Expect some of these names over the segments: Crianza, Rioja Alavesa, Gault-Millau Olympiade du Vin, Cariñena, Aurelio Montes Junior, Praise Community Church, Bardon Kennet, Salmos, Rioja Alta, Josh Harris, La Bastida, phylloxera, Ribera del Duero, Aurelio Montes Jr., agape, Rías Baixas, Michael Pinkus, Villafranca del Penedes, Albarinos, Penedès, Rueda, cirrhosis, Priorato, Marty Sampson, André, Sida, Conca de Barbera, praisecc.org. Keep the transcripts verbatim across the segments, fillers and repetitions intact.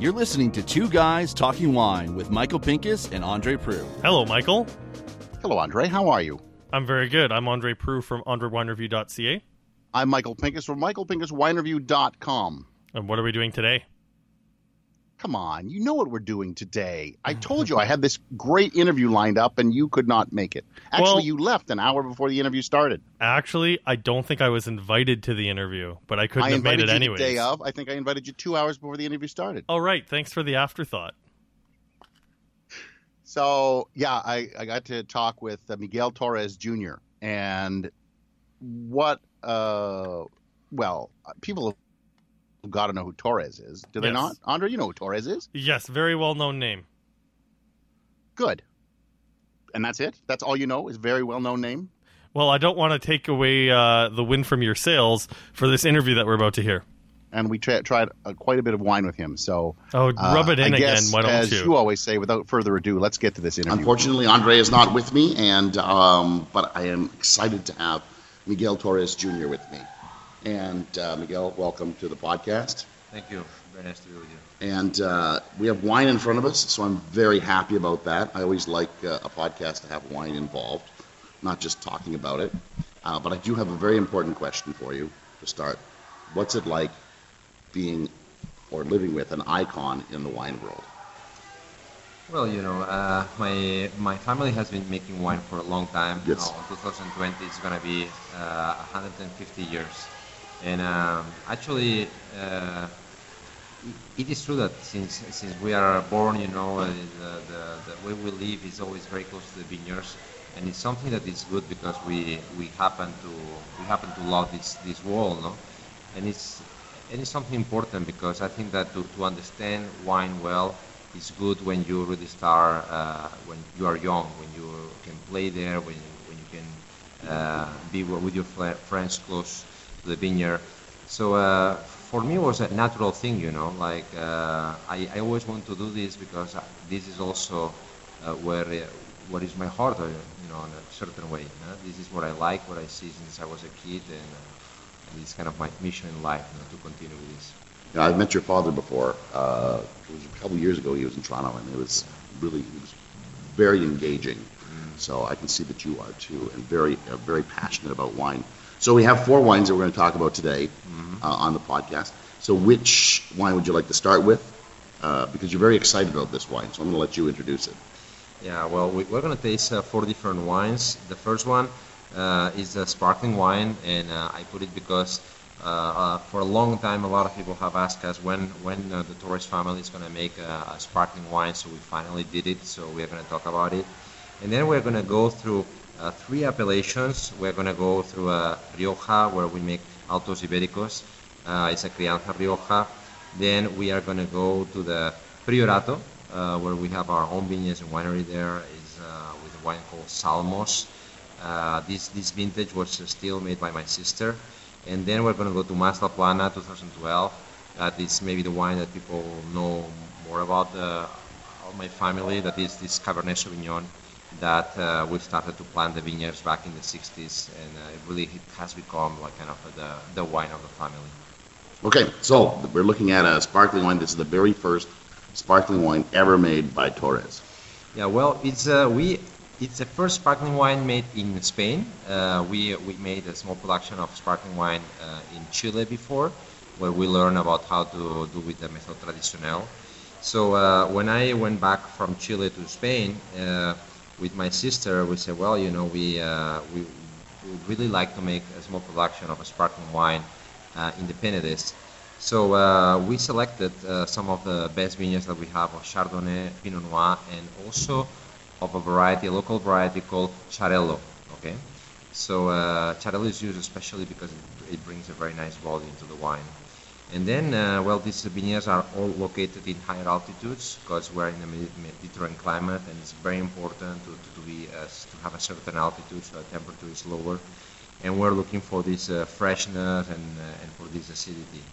You're listening to Two Guys Talking Wine with Michael Pinkus and Andre Prue. Hello, Michael. Hello, Andre. How are you? I'm very good. I'm Andre Prue from Andre Wine Review dot C A. I'm Michael Pinkus from Michael Pinkus Wine Review dot com. And what are we doing today? Come on, you know what we're doing today. I told you I had this great interview lined up and you could not make it. Actually, well, you left an hour before the interview started. Actually, I don't think I was invited to the interview, but I couldn't I have made it anyway. Day of, I think I invited you two hours before the interview started. All right, thanks for the afterthought. So, yeah, I, I got to talk with uh, Miguel Torres Junior And what, uh, well, people have got to know who Torres is. Do they yes. not? Andre, you know who Torres is? Yes, very well-known name. Good. And that's it? That's all you know is very well-known name? Well, I don't want to take away uh, the wind from your sails for this interview that we're about to hear. And we tra- tried uh, quite a bit of wine with him, so... Oh, rub it uh, in I guess, again, why don't as you? As you always say, without further ado, let's get to this interview. Unfortunately, Andre is not with me, and um, but I am excited to have Miguel Torres Junior with me. And uh, Miguel, welcome to the podcast. Thank you. Very nice to be with you. And uh, we have wine in front of us, so I'm very happy about that. I always like uh, a podcast to have wine involved, not just talking about it. Uh, but I do have a very important question for you to start. What's it like being or living with an icon in the wine world? Well, you know, uh, my my family has been making wine for a long time. Yes. Now, in twenty twenty, it's going to be uh, one hundred fifty years. And um, actually, uh, it is true that since since we are born, you know, uh, the, the, the way we live is always very close to the vineyards, and it's something that is good because we, we happen to we happen to love this this world, no? And it's and it's something important because I think that to, to understand wine well is good when you really start uh, when you are young, when you can play there, when you, when you can uh, be with your friends close the vineyard. So uh, for me it was a natural thing, you know, like uh, I, I always want to do this because this is also uh, where uh, what is my heart, uh, you know, in a certain way. Uh, this is what I like, what I see since I was a kid, and, uh, and it's kind of my mission in life, you know, to continue with this. You know, I've met your father before. Uh, it was a couple of years ago he was in Toronto, and it was really, he was very engaging. Mm. So I can see that you are too, and very, uh, very passionate about wine. So we have four wines that we're going to talk about today mm-hmm. uh, on the podcast. So which wine would you like to start with? Uh, because you're very excited about this wine, so I'm going to let you introduce it. Yeah, well, we, we're going to taste uh, four different wines. The first one uh, is a sparkling wine, and uh, I put it because uh, uh, for a long time a lot of people have asked us when, when uh, the Torres family is going to make a, a sparkling wine, so we finally did it, so we're going to talk about it. And then we're going to go through... Uh, three appellations. We're going to go through uh, Rioja, where we make Altos Ibericos. Uh, it's a Crianza Rioja. Then we are going to go to the Priorato, uh, where we have our own vineyards and winery there, is uh, with a wine called Salmos. Uh, this this vintage was still made by my sister. And then we're going to go to Mas La Plana, twenty twelve. That is maybe the wine that people know more about, uh, my family, that is this Cabernet Sauvignon that uh, we started to plant the vineyards back in the sixties, and uh, it really it has become like kind of the, the wine of the family. Okay, so we're looking at a sparkling wine. This is the very first sparkling wine ever made by Torres. Yeah, well, it's uh, we it's the first sparkling wine made in Spain. Uh, we we made a small production of sparkling wine uh, in Chile before, where we learned about how to do with the method tradicional. So uh, when I went back from Chile to Spain, uh, with my sister, we said, well, you know, we uh, we would really like to make a small production of a sparkling wine uh, in the Penedès. So uh, we selected uh, some of the best vineyards that we have of Chardonnay, Pinot Noir, and also of a variety, a local variety called Xarel·lo, okay? So uh, Xarel·lo is used especially because it, it brings a very nice volume to the wine. And then, uh, well, these vineyards are all located in higher altitudes because we're in the Mediterranean climate, and it's very important to to, to be uh, to have a certain altitude so the temperature is lower. And we're looking for this uh, freshness and uh, and for this acidity.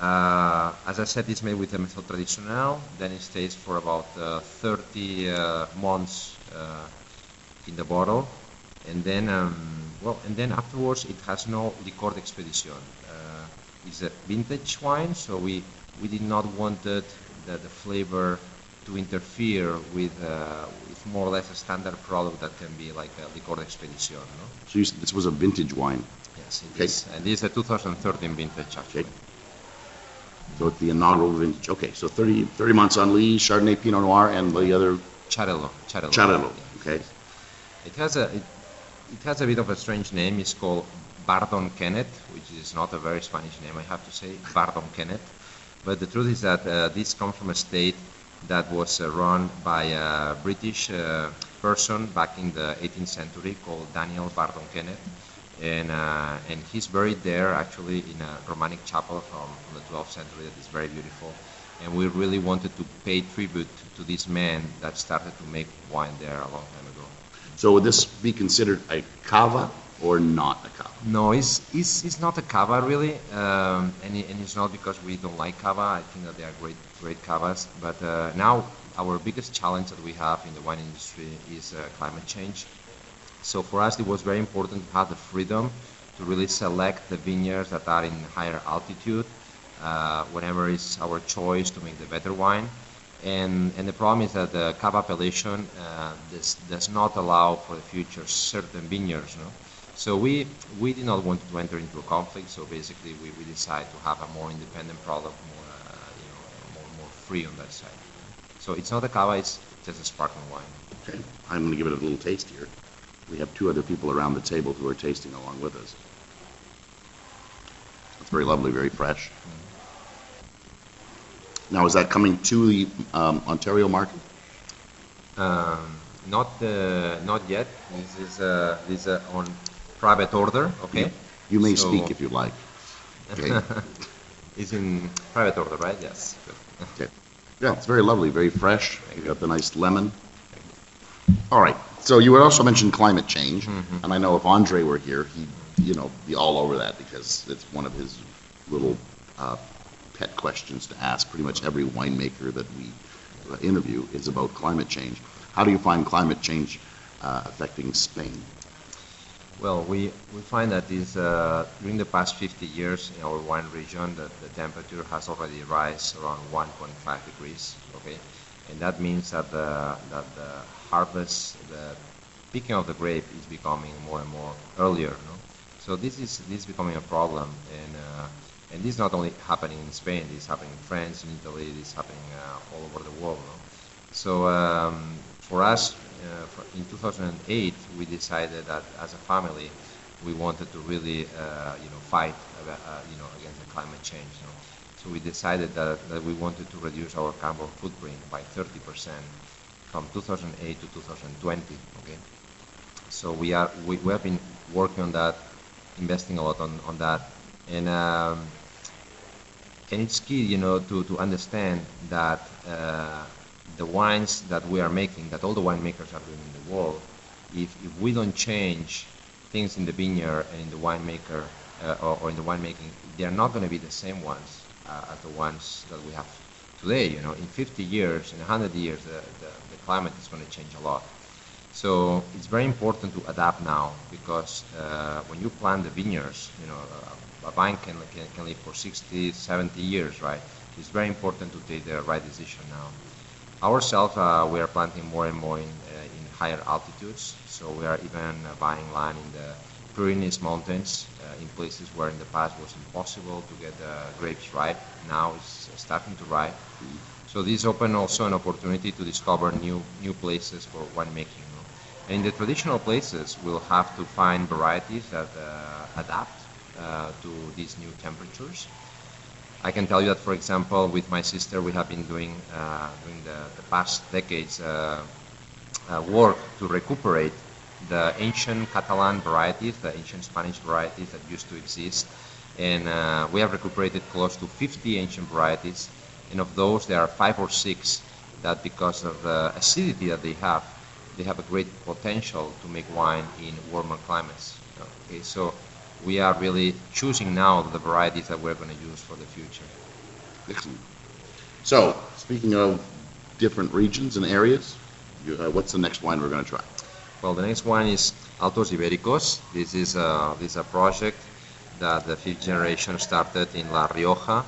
Uh, as I said, it's made with the method tradicional. Then it stays for about uh, thirty uh, months uh, in the bottle, and then um, well, and then afterwards it has no licor d'expedition. It's a vintage wine, so we, we did not want it, the, the flavor to interfere with, uh, with more or less a standard product that can be like a Licor d'Expedition. No? So you said this was a vintage wine? Yes, it okay. is. And this is a two thousand thirteen vintage, actually. Okay. So it's the inaugural vintage. Okay, so thirty, thirty months on Lee, Chardonnay, Pinot Noir, and the other? Xarel·lo. Xarel·lo, yeah. Okay. It has a it, it has a bit of a strange name. It's called Bardon Kennet, which is not a very Spanish name, I have to say, Bardon Kennet. But the truth is that uh, this comes from a state that was uh, run by a British uh, person back in the eighteenth century called Daniel Bardon Kennet, and uh, and he's buried there actually in a Romanic chapel from, from the twelfth century that is very beautiful. And we really wanted to pay tribute to this man that started to make wine there a long time ago. So would this be considered a cava or not a cava? No, it's it's, it's not a cava really, um, and, it, and it's not because we don't like cava. I think that they are great great cavas. But uh, now our biggest challenge that we have in the wine industry is uh, climate change. So for us, it was very important to have the freedom to really select the vineyards that are in higher altitude, uh, whenever it's our choice to make the better wine. And, and the problem is that the cava appellation uh, this does not allow for the future certain vineyards. No? So we we did not want to enter into a conflict. So basically, we, we decided to have a more independent product, more uh, you know, more more free on that side. So it's not a cava; it's just a sparkling wine. Okay, I'm going to give it a little taste here. We have two other people around the table who are tasting along with us. It's very lovely, very fresh. Mm-hmm. Now, is that coming to the um, Ontario market? Um, not, uh, not yet. This is uh, this uh, on private order. Okay. You, you may so, speak if you like. Okay. It's in private order, right? Yes. Good. Okay. Yeah, it's very lovely, very fresh. You got the nice lemon. All right. So you also mentioned climate change, mm-hmm. and I know if Andre were here, he'd you know be all over that because it's one of his little. Uh, pet questions to ask. Pretty much every winemaker that we interview is about climate change. How do you find climate change uh, affecting Spain? Well, we, we find that this, uh, during the past fifty years in our wine region, that the temperature has already risen around one point five degrees, okay? And that means that the, that the harvest, the picking of the grape is becoming more and more earlier, no? So this is, this is becoming a problem. And, uh, And this is not only happening in Spain, this is happening in France, in Italy, this is happening uh, all over the world. No? So um, for us, uh, for in two thousand eight, we decided that as a family, we wanted to really uh, you know, fight about, uh, you know, against the climate change. No? So we decided that, that we wanted to reduce our carbon footprint by thirty percent from two thousand eight to two thousand twenty. Okay? So we, are, we, we have been working on that, investing a lot on, on that. And, um, and it's key, you know, to, to understand that uh, the wines that we are making, that all the winemakers are doing in the world, if, if we don't change things in the vineyard and in the winemaker uh, or, or in the winemaking, they are not going to be the same ones uh, as the ones that we have today. You know, in fifty years, in one hundred years, the, the, the climate is going to change a lot. So it's very important to adapt now because uh, when you plant the vineyards, you know. Uh, A vine can, can, can live for sixty, seventy years, right? It's very important to take the right decision now. Ourselves, uh, we are planting more and more in, uh, in higher altitudes, so we are even uh, buying land in the Pyrenees Mountains, uh, in places where in the past was impossible to get uh, grapes ripe. Now it's starting to ripe. So this opens also an opportunity to discover new, new places for winemaking. And in the traditional places, we'll have to find varieties that uh, adapt Uh, to these new temperatures. I can tell you that, for example, with my sister, we have been doing uh, during the, the past decades uh, uh, work to recuperate the ancient Catalan varieties, the ancient Spanish varieties that used to exist, and uh, we have recuperated close to fifty ancient varieties, and of those there are five or six that, because of the acidity that they have, they have a great potential to make wine in warmer climates. Okay, so we are really choosing now the varieties that we're going to use for the future. Excellent. So, speaking of different regions and areas, you, uh, what's the next wine we're going to try? Well, the next wine is Altos Ibericos. This is a, this is a project that the fifth generation started in La Rioja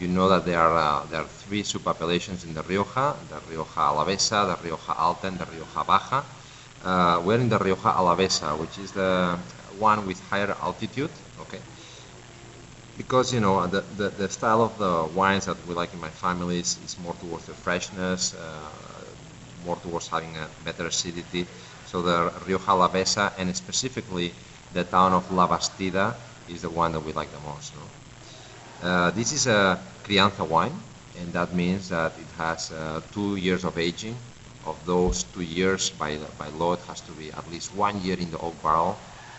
you know that there are, uh, there are three subpopulations in the Rioja, the Rioja Alavesa, the Rioja Alta, and the Rioja Baja. Uh, we're in the Rioja Alavesa, which is the one with higher altitude, okay? Because, you know, the, the, the style of the wines that we like in my family is, is more towards the freshness, uh, more towards having a better acidity. So the Rioja Alavesa, and specifically the town of La Bastida, is the one that we like the most. No? Uh, this is a crianza wine, and that means that it has uh, two years of aging. Of those two years, by, by law, it has to be at least one year in the oak barrel.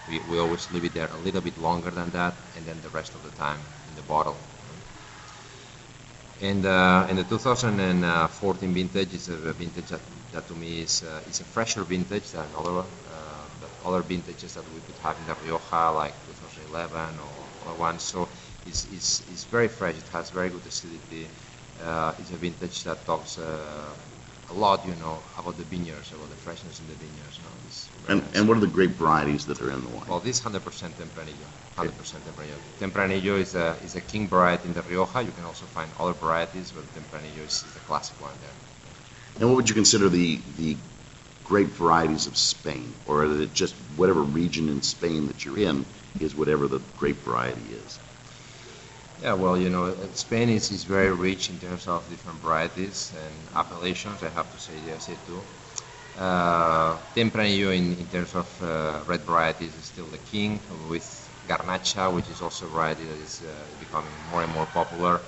We, we always leave it there a little bit longer than that, and then the rest of the time in the bottle. And uh, in the two thousand fourteen vintage is a vintage that, that to me is, uh, is a fresher vintage than other, uh, other vintages that we could have in the Rioja, like twenty eleven or other ones. So it's, it's, it's very fresh, it has very good acidity. Uh, it's a vintage that talks uh, a lot, you know, about the vineyards, about the freshness in the vineyards. No? It's and, nice. And what are the grape varieties that are in the wine? Well, this is one hundred percent Tempranillo. one hundred percent Tempranillo. Tempranillo is a, is a king variety in the Rioja. You can also find other varieties, but Tempranillo is, is the classic one there. And what would you consider the, the grape varieties of Spain? Or is it just whatever region in Spain that you're in is whatever the grape variety is? Yeah, well, you know, Spain is, is very rich in terms of different varieties and appellations, I have to say, I say too. Uh, Tempranillo, in, in terms of uh, red varieties, is still the king, with Garnacha, which is also a variety that is uh, becoming more and more popular.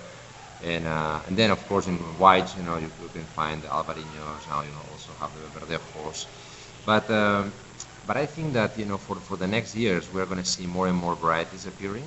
And uh, and then, of course, in white, you know, you, you can find the Albarinos, now you know, also have the Verdejos. But, um, but I think that, you know, for, for the next years, we're going to see more and more varieties appearing.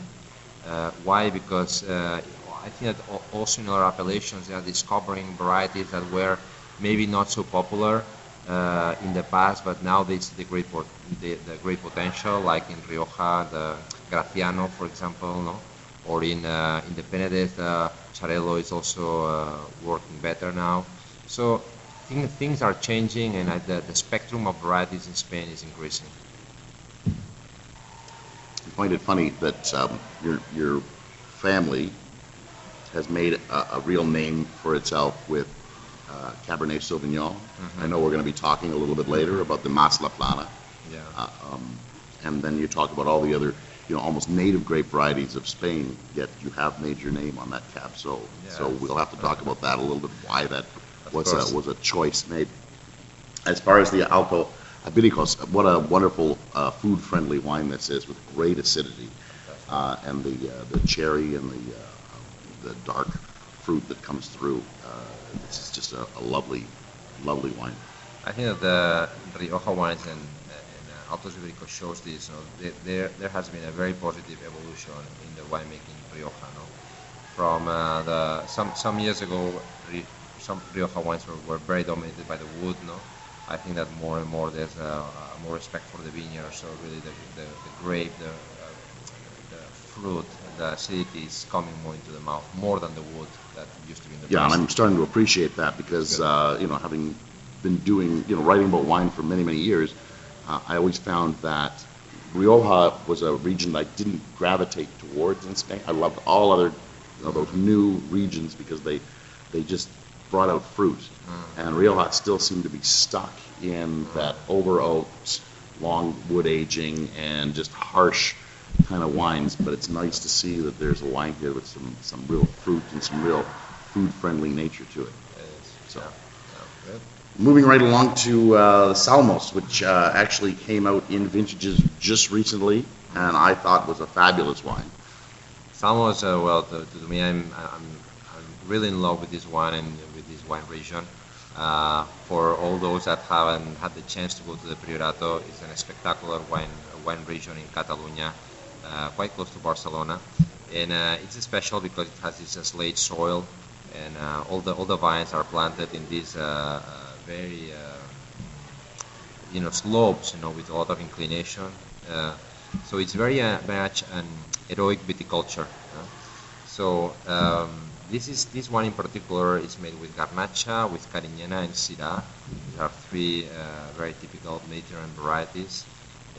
Uh, why? Because uh, I think that also in our appellations they are discovering varieties that were maybe not so popular uh, in the past, but now they see the great, pot the, the great potential, like in Rioja, the Graciano, for example, no? Or in, uh, in the Penedès, the Xarel·lo is also uh, working better now. So I think things are changing, and uh, the, the spectrum of varieties in Spain is increasing. I find it funny that um, your, your family has made a, a real name for itself with uh, Cabernet Sauvignon. Mm-hmm. I know we're going to be talking a little bit later about the Mas La Plana. Yeah. Uh, um, and then you talk about all the other, you know, almost native grape varieties of Spain, yet you have made your name on that Cab Sauv. Yeah, so we'll have to talk about that a little bit, why that was a, was a choice made. As far as the Altos Ibericos, what a wonderful uh, food-friendly wine this is, with great acidity, uh, and the uh, the cherry and the uh, the dark fruit that comes through. Uh, this is just a, a lovely, lovely wine. I think that the Rioja wines and, and uh, Altos Ibericos shows this. You know, there there has been a very positive evolution in the winemaking in Rioja. No? From uh, the some some years ago, some Rioja wines were, were very dominated by the wood. No. I think that more and more there's uh, more respect for the vineyard, so really the, the, the grape, the, uh, the fruit, the acidity is coming more into the mouth, more than the wood that used to be in the past. Yeah, and I'm starting to appreciate that because, uh, you know, having been doing, you know, writing about wine for many, many years, uh, I always found that Rioja was a region that I didn't gravitate towards in Spain. I loved all other, you know, those new regions because they, they just brought out fruit, mm. and Rioja still seemed to be stuck in mm. that over-oaked, long wood aging, and just harsh kind of wines. But it's nice to see that there's a wine here with some, some real fruit and some real food-friendly nature to it. So, moving right along to uh, the Salmos, which uh, actually came out in vintages just recently, and I thought was a fabulous wine. Salmos, uh, well, to, to me, I'm, I'm I'm really in love with this wine and with this wine region. Uh, for all those that haven't had the chance to go to the Priorato, it's a spectacular wine wine region in Catalonia, uh, quite close to Barcelona, and uh, it's special because it has this uh, slate soil, and uh, all the all the vines are planted in these uh, uh, very uh, you know slopes, you know, with a lot of inclination. Uh, so it's very uh, much an heroic viticulture. Uh, so. Um, This is this one in particular is made with Garnacha, with Cariñena, and Sida. These are three uh, very typical Mediterranean varieties.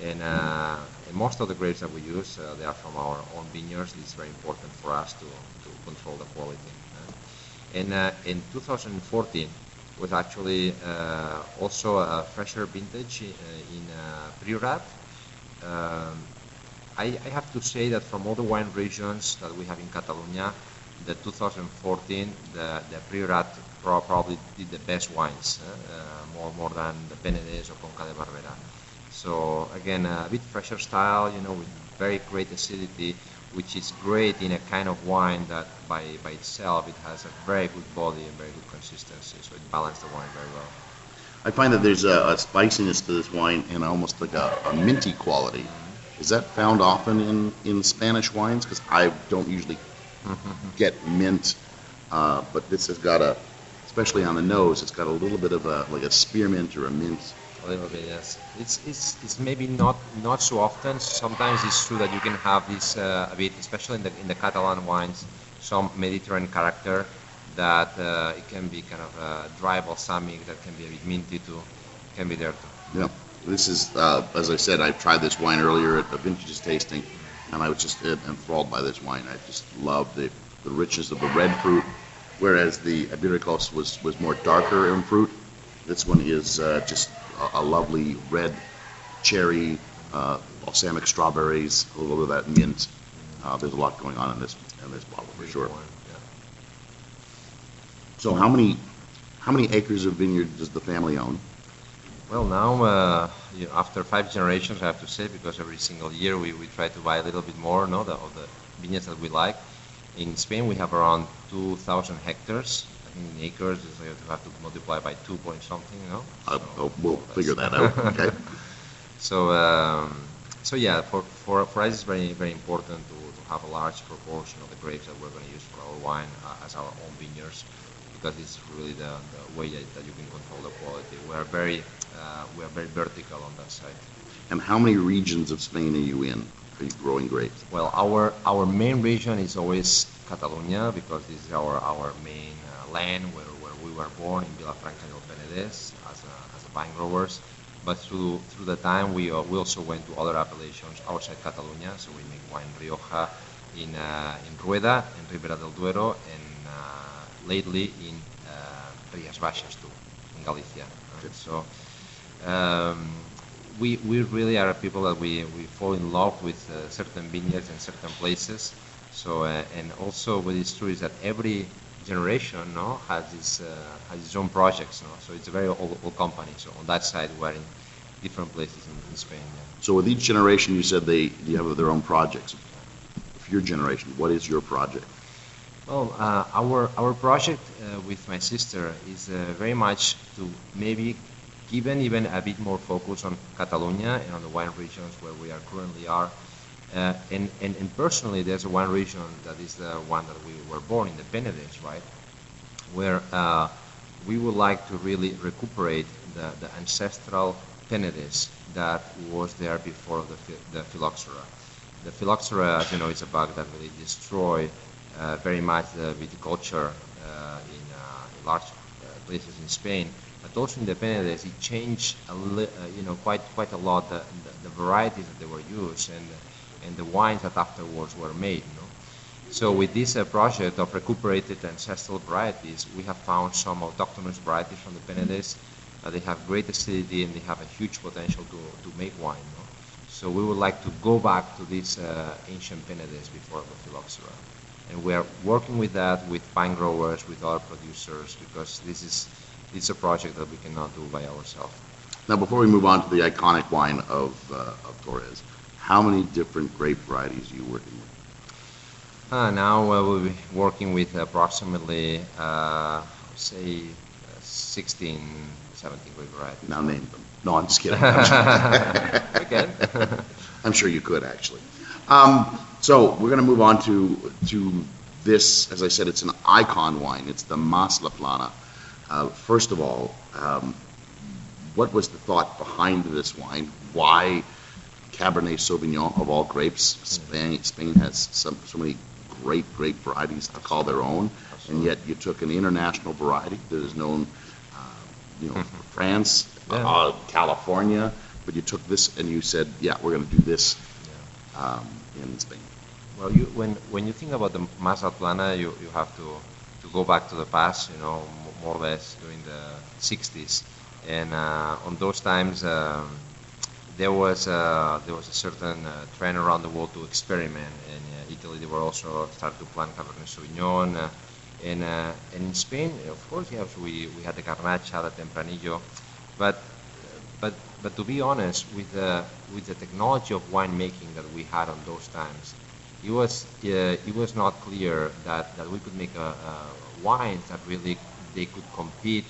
And, uh, and most of the grapes that we use, uh, they are from our own vineyards. It's very important for us to, to control the quality. Uh, and uh, in two thousand fourteen, was actually uh, also a fresher vintage in, in uh, Priorat. Um, I, I have to say that from all the wine regions that we have in Catalonia, the two thousand fourteen, the, the Priorat probably did the best wines, uh, more more than the Penedès or Conca de Barbera. So again, a bit fresher style, you know, with very great acidity, which is great in a kind of wine that by, by itself, it has a very good body and very good consistency, so it balances the wine very well. I find that there's a, a spiciness to this wine and almost like a, a minty quality. Is that found often in, in Spanish wines? Because I don't usually get mint, uh, but this has got a, especially on the nose, it's got a little bit of a, like a spearmint or a mint. A little bit, yes. It's it's it's maybe not not so often. Sometimes it's true that you can have this uh, a bit, especially in the in the Catalan wines, some Mediterranean character that uh, it can be kind of uh, dry balsamic, that can be a bit minty too, can be there too. Yeah, this is uh, as I said, I tried this wine earlier at the vintages tasting, and I was just enthralled by this wine. I just love the the richness of the red fruit, whereas the Ibericos was was more darker in fruit. This one is uh, just a lovely red cherry, uh, balsamic strawberries, a little bit of that mint. Uh, there's a lot going on in this in this bottle for sure. So how many how many acres of vineyard does the family own? Well, now uh, you know, after five generations, I have to say, because every single year we, we try to buy a little bit more, no, the, of the vineyards that we like. In Spain, we have around two thousand hectares. In acres, so you have to multiply by two point something, you know? So I'll, we'll figure that out, okay? so, um, so yeah, for, for, for us it's very, very important to, to have a large proportion of the grapes that we're going to use for our wine uh, as our own vineyards, because it's really the, the way that, that you can control the quality. We are very, uh, we are very vertical on that side. And how many regions of Spain are you in? Are you growing grapes? Well, our our main region is always Catalonia, because this is our our main land where, where we were born in Villafranca del Penedes as a, as a vine growers, but through through the time we uh, we also went to other appellations outside Catalonia. So we make wine in Rioja, in uh, in Rueda, in Ribera del Duero, and uh, lately in uh, Rías Baixas too, in Galicia. Right? So um, we we really are people that we we fall in love with uh, certain vineyards and certain places. So uh, and also what is true is that every generation no has its uh, has its own projects, no? So it's a very old, old company. So on that side we're in different places in, in Spain. Yeah. So with each generation, you said they, they have their own projects. Of your generation, what is your project? Well, uh, our our project uh, with my sister is uh, very much to maybe give even a bit more focus on Catalonia and on the wine regions where we are currently are. Uh, and, and, and personally, there's one region that is the one that we were born in, the Penedès, right? Where uh, we would like to really recuperate the, the ancestral Penedès that was there before the, the phylloxera. The phylloxera, as you know, is a bug that really destroy uh, very much the viticulture uh, in, uh, in large uh, places in Spain. But also in the Penedès, it changed, a li uh, you know, quite quite a lot the, the, the varieties that they were used and. and the wines that afterwards were made. You know? So with this uh, project of recuperated ancestral varieties, we have found some autochthonous varieties from the Penedès. Uh, they have great acidity and they have a huge potential to, to make wine. You know? So we would like to go back to this uh, ancient Penedès before the phylloxera. And we are working with that, with vine growers, with other producers, because this is, this is a project that we cannot do by ourselves. Now before we move on to the iconic wine of, uh, of Torres, how many different grape varieties are you working with? Uh, now uh, we'll be working with approximately, uh, say, uh, sixteen, seventeen grape varieties. Now name them. No, I'm just kidding. Again? I'm sure you could, actually. Um, so we're going to move on to to this. As I said, it's an icon wine. It's the Mas La Plana. Uh, first of all, um, what was the thought behind this wine? Why Cabernet Sauvignon of all grapes? Spain, Spain has some, so many great, great varieties to call their own, and yet you took an international variety that is known, uh, you know, France, yeah. uh, California, but you took this and you said, yeah, we're going to do this yeah. um, in Spain? Well, you, when when you think about the Mas La Plana, you, you have to, to go back to the past, you know, more or less during the sixties. And uh, on those times, uh, there was a, there was a certain uh, trend around the world to experiment. In uh, Italy, they were also starting to plant Cabernet Sauvignon. Uh, and, uh, and in Spain, of course, yes, we, we had the Garnacha, the Tempranillo. But but but to be honest, with the with the technology of winemaking that we had on those times, it was uh, it was not clear that, that we could make a, a wines that really they could compete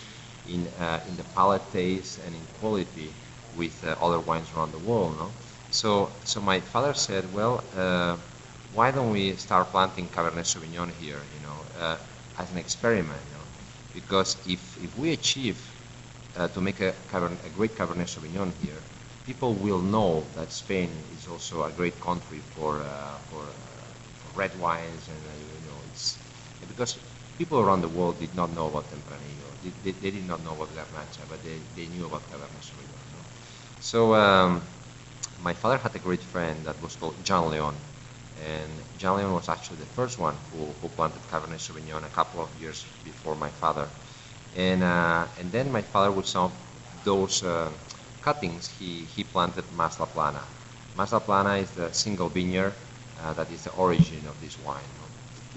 in uh, in the palate taste and in quality with uh, other wines around the world. No, so so my father said, well, uh, why don't we start planting Cabernet Sauvignon here? You know, uh, as an experiment, you know? Because if if we achieve Uh, to make a, a great Cabernet Sauvignon here, people will know that Spain is also a great country for uh, for, uh, for red wines, and uh, you know, it's because people around the world did not know about Tempranillo, they, they, they did not know about Garnacha, but they, they knew about Cabernet Sauvignon. No? So um, my father had a great friend that was called Jean Leon, and Jean Leon was actually the first one who, who planted Cabernet Sauvignon a couple of years before my father. And uh, and then my father, with some of those uh, cuttings, he, he planted Mas La Plana. Mas La Plana is the single vineyard uh, that is the origin of this wine.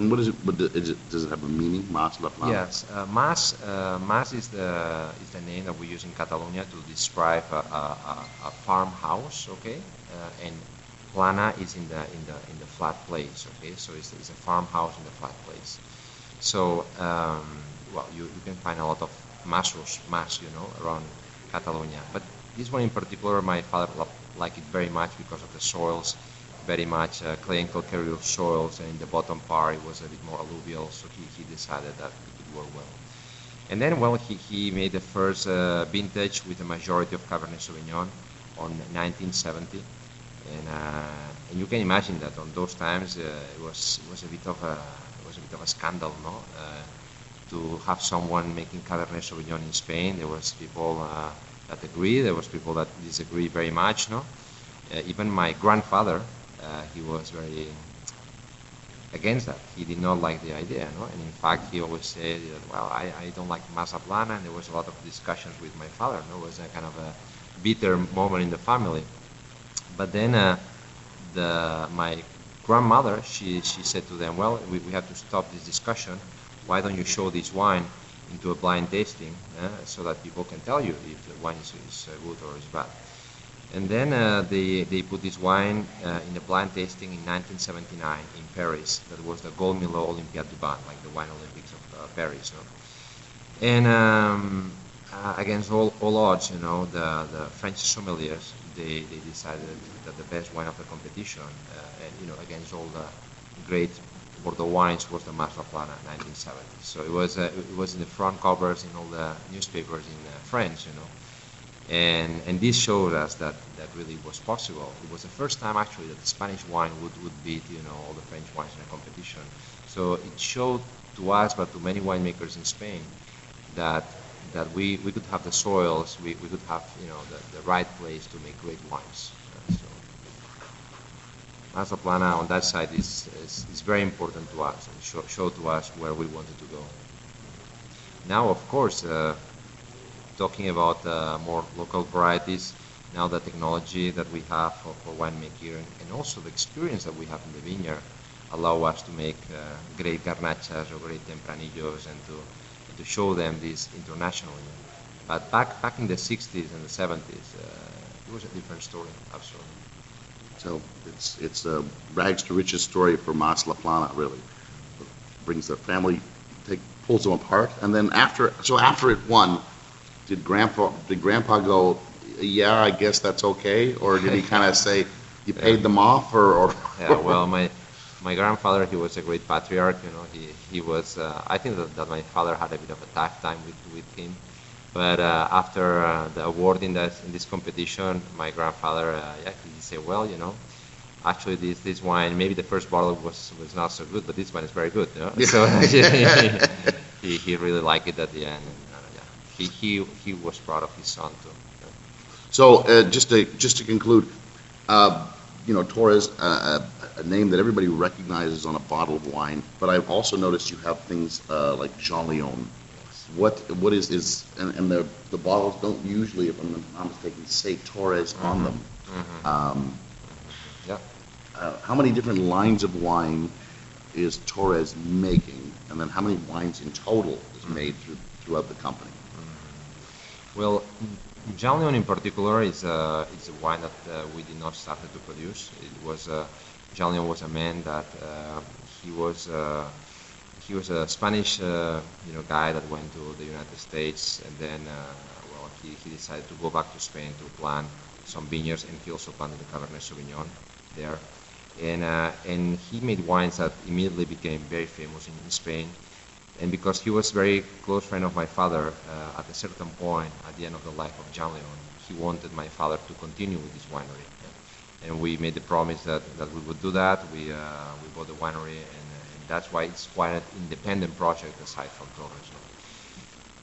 And what is it? What is it does it have a meaning? Mas La Plana. Yes, uh, Mas uh, Mas is the is the name that we use in Catalonia to describe a, a, a farmhouse. Okay, uh, and Plana is in the in the in the flat place. Okay, so it's, it's a farmhouse in the flat place. So. Um, Well, you, you can find a lot of masos, mas, you know, around Catalonia. But this one in particular, my father liked it very much because of the soils, very much uh, clay and calcareous soils, and in the bottom part it was a bit more alluvial, so he, he decided that it would work well. And then, well, he, he made the first uh, vintage with the majority of Cabernet Sauvignon on nineteen seventy. And, uh, and you can imagine that on those times uh, it was it was a bit of a it was a bit of a scandal, no? Uh, to have someone making Cabernet Sauvignon in Spain. There was people uh, that agree, there was people that disagree very much, no? Uh, even my grandfather, uh, he was very against that. He did not like the idea, no? And in fact, he always said, well, I, I don't like Mas La Plana, and there was a lot of discussions with my father, no? It was a kind of a bitter moment in the family. But then uh, the my grandmother, she, she said to them, well, we, we have to stop this discussion. Why don't you show this wine into a blind tasting uh, so that people can tell you if the wine is, is good or is bad? And then uh, they, they put this wine uh, in a blind tasting in nineteen seventy-nine in Paris. That was the Gault-Millau Olympiade du Vin, like the Wine Olympics of uh, Paris. No? And um, uh, against all, all odds, you know, the, the French sommeliers, they, they decided that the best wine of the competition, uh, and you know, against all the great Bordeaux wines, was the Mas La Plana nineteen seventy. So it was uh, it was in the front covers in all the newspapers in uh, France, you know, and and this showed us that that really was possible. It was the first time actually that the Spanish wine would, would beat, you know, all the French wines in a competition. So it showed to us, but to many winemakers in Spain, that that we, we could have the soils, we, we could have, you know, the, the right place to make great wines. Mas La Plana on that side is, is, is very important to us and show, show to us where we wanted to go. Now, of course, uh, talking about uh, more local varieties, now the technology that we have for, for winemaking and, and also the experience that we have in the vineyard allow us to make uh, great Garnachas or great Tempranillos and to, and to show them this internationally. But back, back in the sixties and the seventies, uh, it was a different story, absolutely. So it's it's a rags to riches story for Mas La Plana, really. It brings the family, take, pulls them apart, and then after so after it won, did grandpa did grandpa go, yeah, I guess that's okay, or did he kind of say, you paid yeah. them off, or, or yeah, well, my my grandfather, he was a great patriarch, you know, he he was. Uh, I think that, that my father had a bit of a tough time with with him. But uh, after uh, the award in, that, in this competition, my grandfather uh, actually said, well, you know, actually this, this wine, maybe the first bottle was, was not so good, but this one is very good. You know? So he, he really liked it at the end. And, uh, yeah. he, he, he was proud of his son, too. Yeah. So uh, just to just to conclude, uh, you know, Torres, uh, a name that everybody recognizes on a bottle of wine, but I've also noticed you have things uh, like Jean Leon. What what is is and, and the the bottles don't usually, if I'm not mistaken, say Torres mm-hmm. on them. Mm-hmm. Um, yeah. Uh, how many different lines of wine is Torres making, and then how many wines in total is made through, throughout the company? Well, Jean Leon in particular is a is a wine that uh, we did not start to produce. It was a uh, Jean Leon was a man that uh, he was. Uh, He was a Spanish, uh, you know, guy that went to the United States, and then, uh, well, he, he decided to go back to Spain to plant some vineyards, and he also planted the Cabernet Sauvignon there, and uh, and he made wines that immediately became very famous in, in Spain, and because he was a very close friend of my father, uh, at a certain point, at the end of the life of Jean Leon, he wanted my father to continue with this winery, and we made the promise that, that we would do that. We uh, we bought the winery and. That's why it's quite an independent project aside from Torres.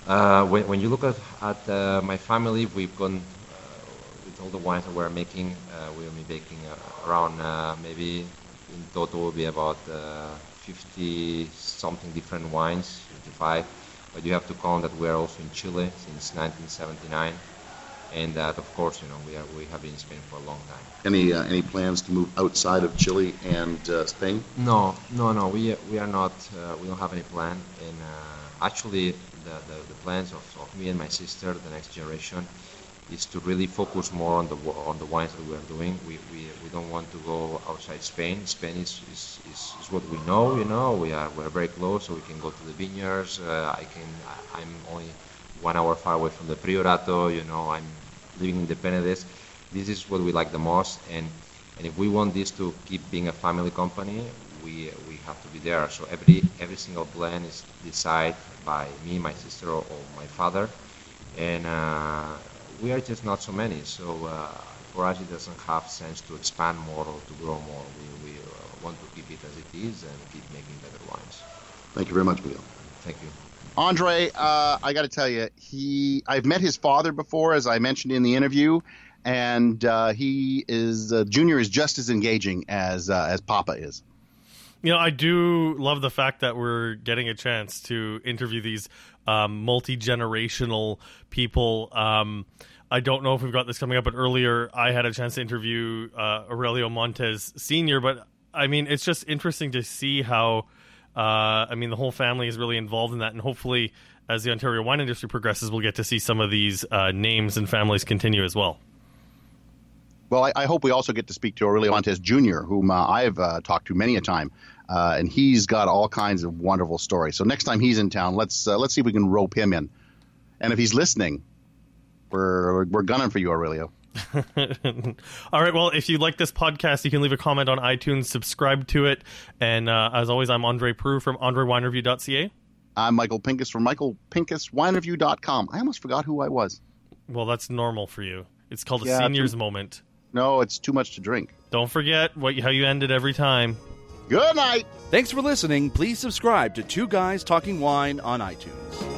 Uh, when, when you look at, at uh, my family, we've gone uh, with all the wines that we're making, uh, we'll be making uh, around uh, maybe in total will be about uh, fifty something different wines, fifty-five. But you have to count that we're also in Chile since nineteen seventy-nine. And that, of course, you know, we are we have been in Spain for a long time. Any uh, any plans to move outside of Chile and uh, Spain? No, no, no. We we are not. Uh, we don't have any plan. And uh, actually, the, the the plans of of me and my sister, the next generation, is to really focus more on the on the wines that we are doing. We we, we don't want to go outside Spain. Spain is, is, is, is what we know. You know, we are we are very close, so we can go to the vineyards. Uh, I can. I, I'm only one hour far away from the Priorato. You know, I'm living in the Penedès. This is what we like the most, and, and if we want this to keep being a family company, we we have to be there. So every every single plan is decided by me, my sister, or, or my father, and uh, we are just not so many. So uh, for us, it doesn't have sense to expand more or to grow more. We, we uh, want to keep it as it is and keep making better wines. Thank you very much, Miguel. Thank you. Andre, uh, I got to tell you, he I've met his father before, as I mentioned in the interview, and uh, he is uh, Junior is just as engaging as uh, as Papa is. You know, I do love the fact that we're getting a chance to interview these um, multi-generational people. Um, I don't know if we've got this coming up, but earlier I had a chance to interview uh, Aurelio Montes Senior, but I mean, it's just interesting to see how. Uh, I mean, the whole family is really involved in that, and hopefully, as the Ontario wine industry progresses, we'll get to see some of these uh, names and families continue as well. Well, I, I hope we also get to speak to Aurelio Montes Junior, whom uh, I've uh, talked to many a time, uh, and he's got all kinds of wonderful stories. So next time he's in town, let's uh, let's see if we can rope him in. And if he's listening, we're we're gunning for you, Aurelio. All right, well, if you like this podcast, you can leave a comment on iTunes, subscribe to it, and uh, as always, I'm Andre Prue from Andre Wine Review dot C A. I'm Michael Pinkus from Michael Pinkus Wine Review dot com. I almost forgot who I was. Well, that's normal for you. It's called a yeah, senior's too- moment. No, it's too much to drink. Don't forget what how you end it every time. Good night. Thanks for listening. Please subscribe to Two Guys Talking Wine on iTunes.